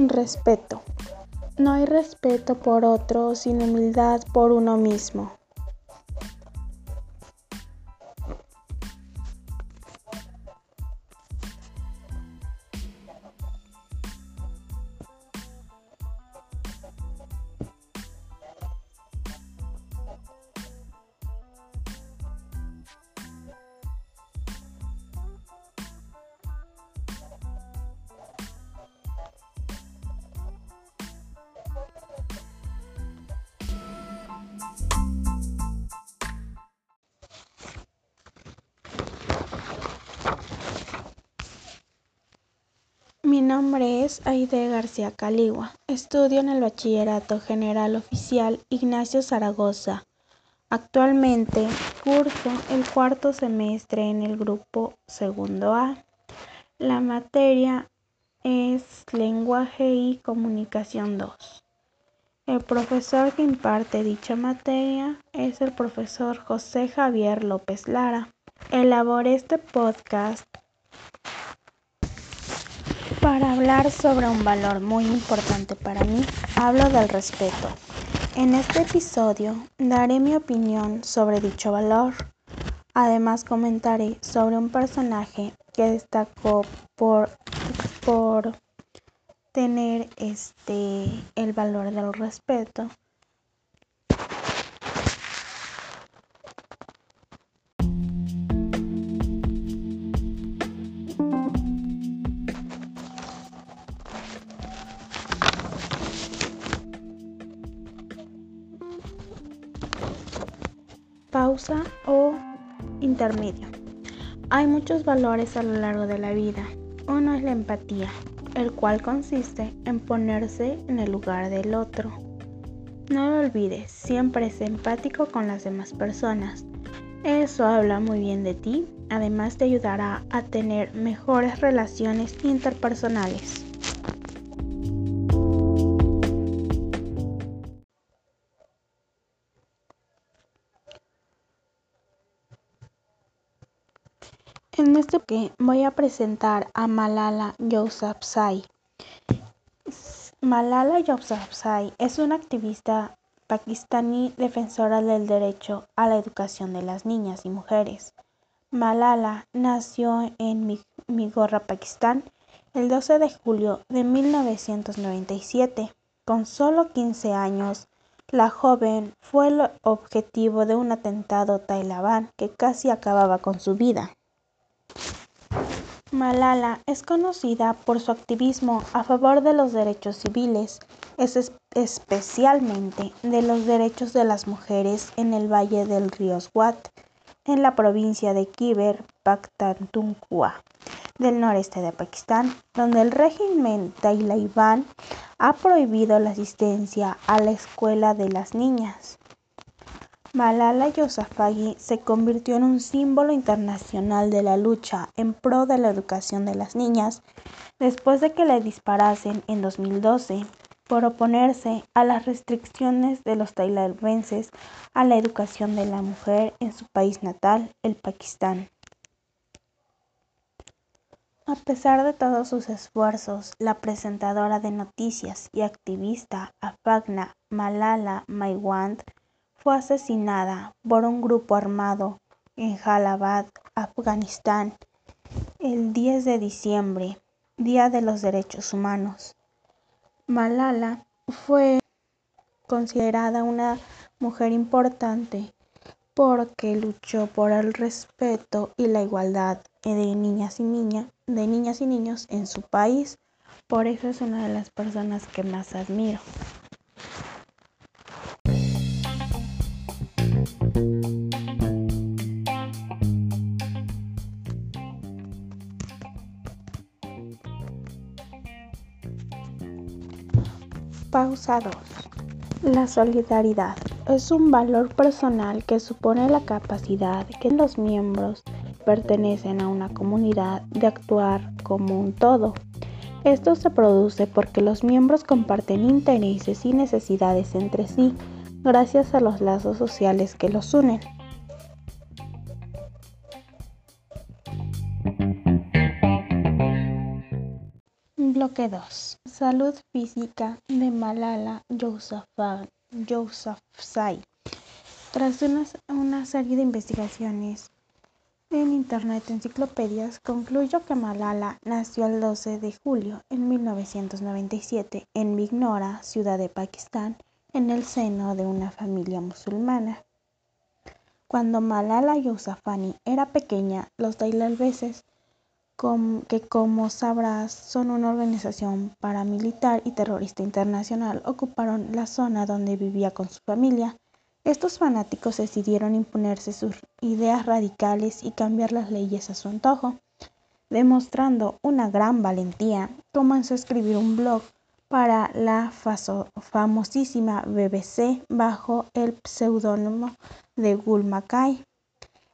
Respeto. No hay respeto por otro sin humildad por uno mismo. Mi nombre es Aide García Caligua. Estudio en el Bachillerato General Oficial Ignacio Zaragoza. Actualmente curso el cuarto semestre en el grupo segundo A. La materia es Lenguaje y Comunicación 2. El profesor que imparte dicha materia es el profesor José Javier López Lara. Elaboré este podcast para hablar sobre un valor muy importante para mí. Hablo del respeto. En este episodio daré mi opinión sobre dicho valor. Además comentaré sobre un personaje que destacó por tener el valor del respeto. Pausa o intermedio. Hay muchos valores a lo largo de la vida. Uno es la empatía, el cual consiste en ponerse en el lugar del otro. No lo olvides, siempre sé empático con las demás personas. Eso habla muy bien de ti, además te ayudará a tener mejores relaciones interpersonales. En este que voy a presentar a Malala Yousafzai. Malala Yousafzai es una activista pakistaní defensora del derecho a la educación de las niñas y mujeres. Malala nació en Mingora, Pakistán, el 12 de julio de 1997. Con solo 15 años, la joven fue el objetivo de un atentado talibán que casi acababa con su vida. Malala es conocida por su activismo a favor de los derechos civiles, especialmente de los derechos de las mujeres en el valle del río Swat, en la provincia de Khyber Pakhtunkhwa, del noreste de Pakistán, donde el régimen talibán ha prohibido la asistencia a la escuela de las niñas. Malala Yousafzai se convirtió en un símbolo internacional de la lucha en pro de la educación de las niñas después de que le disparasen en 2012 por oponerse a las restricciones de los tailandeses a la educación de la mujer en su país natal, el Pakistán. A pesar de todos sus esfuerzos, la presentadora de noticias y activista afgana Malalai Maiwand fue asesinada por un grupo armado en Jalabad, Afganistán, el 10 de diciembre, Día de los Derechos Humanos. Malala fue considerada una mujer importante porque luchó por el respeto y la igualdad de niñas y niños en su país. Por eso es una de las personas que más admiro. Pausa 2. La solidaridad es un valor personal que supone la capacidad que los miembros pertenecen a una comunidad de actuar como un todo. Esto se produce porque los miembros comparten intereses y necesidades entre sí, gracias a los lazos sociales que los unen. Bloque 2. Salud física de Malala Yousafzai. Tras una serie de investigaciones en internet, enciclopedias, concluyó que Malala nació el 12 de julio de 1997 en Mingora, ciudad de Pakistán, en el seno de una familia musulmana. Cuando Malala Yousafzai era pequeña, los tailandeses, que como sabrás son una organización paramilitar y terrorista internacional, ocuparon la zona donde vivía con su familia. Estos fanáticos decidieron imponerse sus ideas radicales y cambiar las leyes a su antojo, demostrando una gran valentía. Comenzó a escribir un blog para la famosísima BBC bajo el seudónimo de Gul Makai.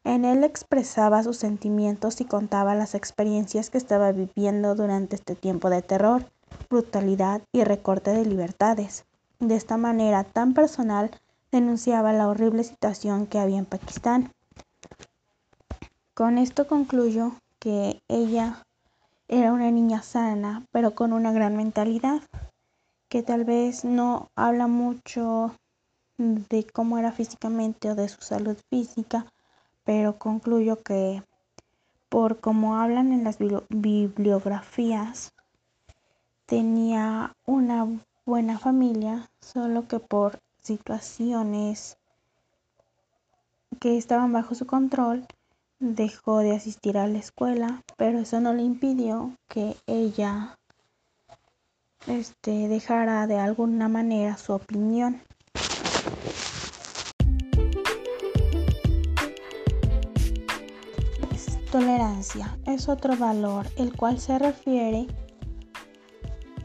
En él expresaba sus sentimientos y contaba las experiencias que estaba viviendo durante este tiempo de terror, brutalidad y recorte de libertades. De esta manera tan personal, denunciaba la horrible situación que había en Pakistán. Con esto concluyo que ella era una niña sana, pero con una gran mentalidad, que tal vez no habla mucho de cómo era físicamente o de su salud física, pero concluyo que por cómo hablan en las bibliografías, tenía una buena familia, solo que por situaciones que estaban bajo su control, dejó de asistir a la escuela, pero eso no le impidió que ella dejara de alguna manera su opinión. Tolerancia es otro valor, el cual se refiere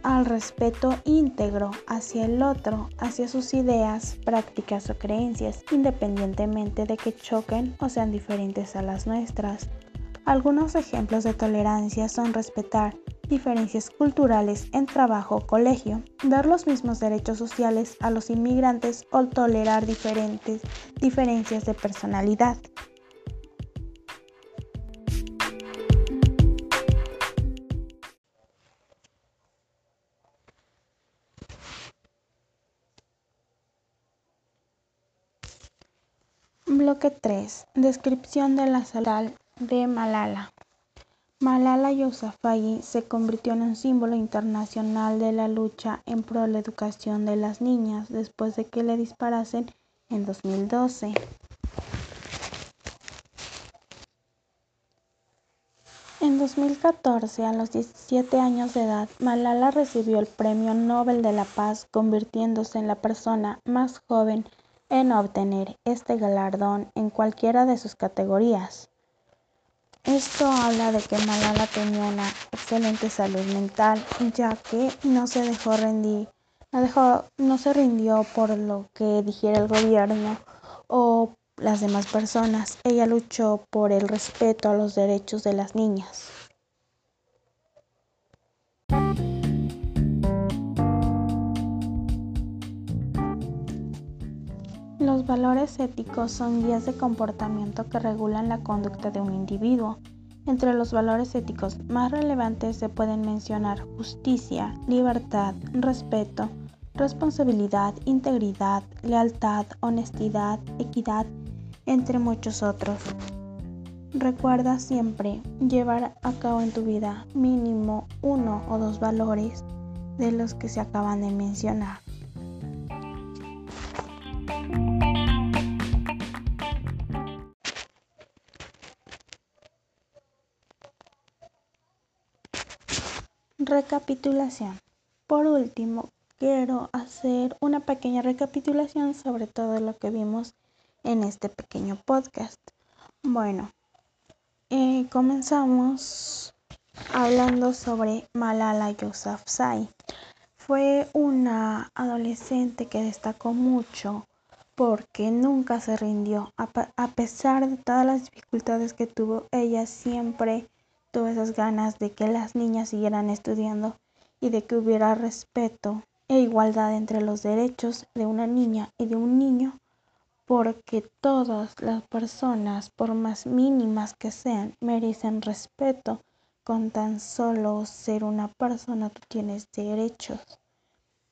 al respeto íntegro hacia el otro, hacia sus ideas, prácticas o creencias, independientemente de que choquen o sean diferentes a las nuestras. Algunos ejemplos de tolerancia son respetar diferencias culturales en trabajo o colegio, dar los mismos derechos sociales a los inmigrantes o tolerar diferentes diferencias de personalidad. Bloque 3. Descripción de la salud de Malala. Malala Yousafzai se convirtió en un símbolo internacional de la lucha en pro de la educación de las niñas después de que le disparasen en 2012. En 2014, a los 17 años de edad, Malala recibió el Premio Nobel de la Paz, convirtiéndose en la persona más joven en obtener este galardón en cualquiera de sus categorías. Esto habla de que Malala tenía una excelente salud mental, ya que no se rindió por lo que dijera el gobierno o las demás personas. Ella luchó por el respeto a los derechos de las niñas. Los valores éticos son guías de comportamiento que regulan la conducta de un individuo. Entre los valores éticos más relevantes se pueden mencionar justicia, libertad, respeto, responsabilidad, integridad, lealtad, honestidad, equidad, entre muchos otros. Recuerda siempre llevar a cabo en tu vida mínimo 1 o 2 valores de los que se acaban de mencionar. Recapitulación. Por último, quiero hacer una pequeña recapitulación sobre todo lo que vimos en este pequeño podcast. Bueno, comenzamos hablando sobre Malala Yousafzai. Fue una adolescente que destacó mucho porque nunca se rindió. A pesar de todas las dificultades que tuvo, ella siempre tuvo esas ganas de que las niñas siguieran estudiando y de que hubiera respeto e igualdad entre los derechos de una niña y de un niño, porque todas las personas, por más mínimas que sean, merecen respeto, con tan solo ser una persona tú tienes derechos.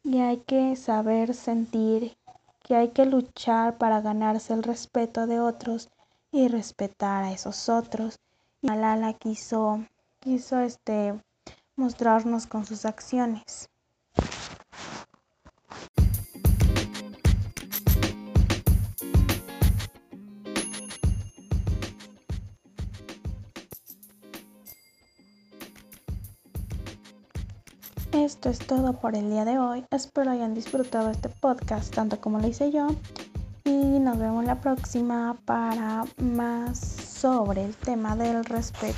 Y hay que saber sentir que hay que luchar para ganarse el respeto de otros y respetar a esos otros. Y Malala quiso mostrarnos con sus acciones. Esto es todo por el día de hoy. Espero hayan disfrutado este podcast tanto como lo hice yo. Y nos vemos la próxima para más sobre el tema del respeto.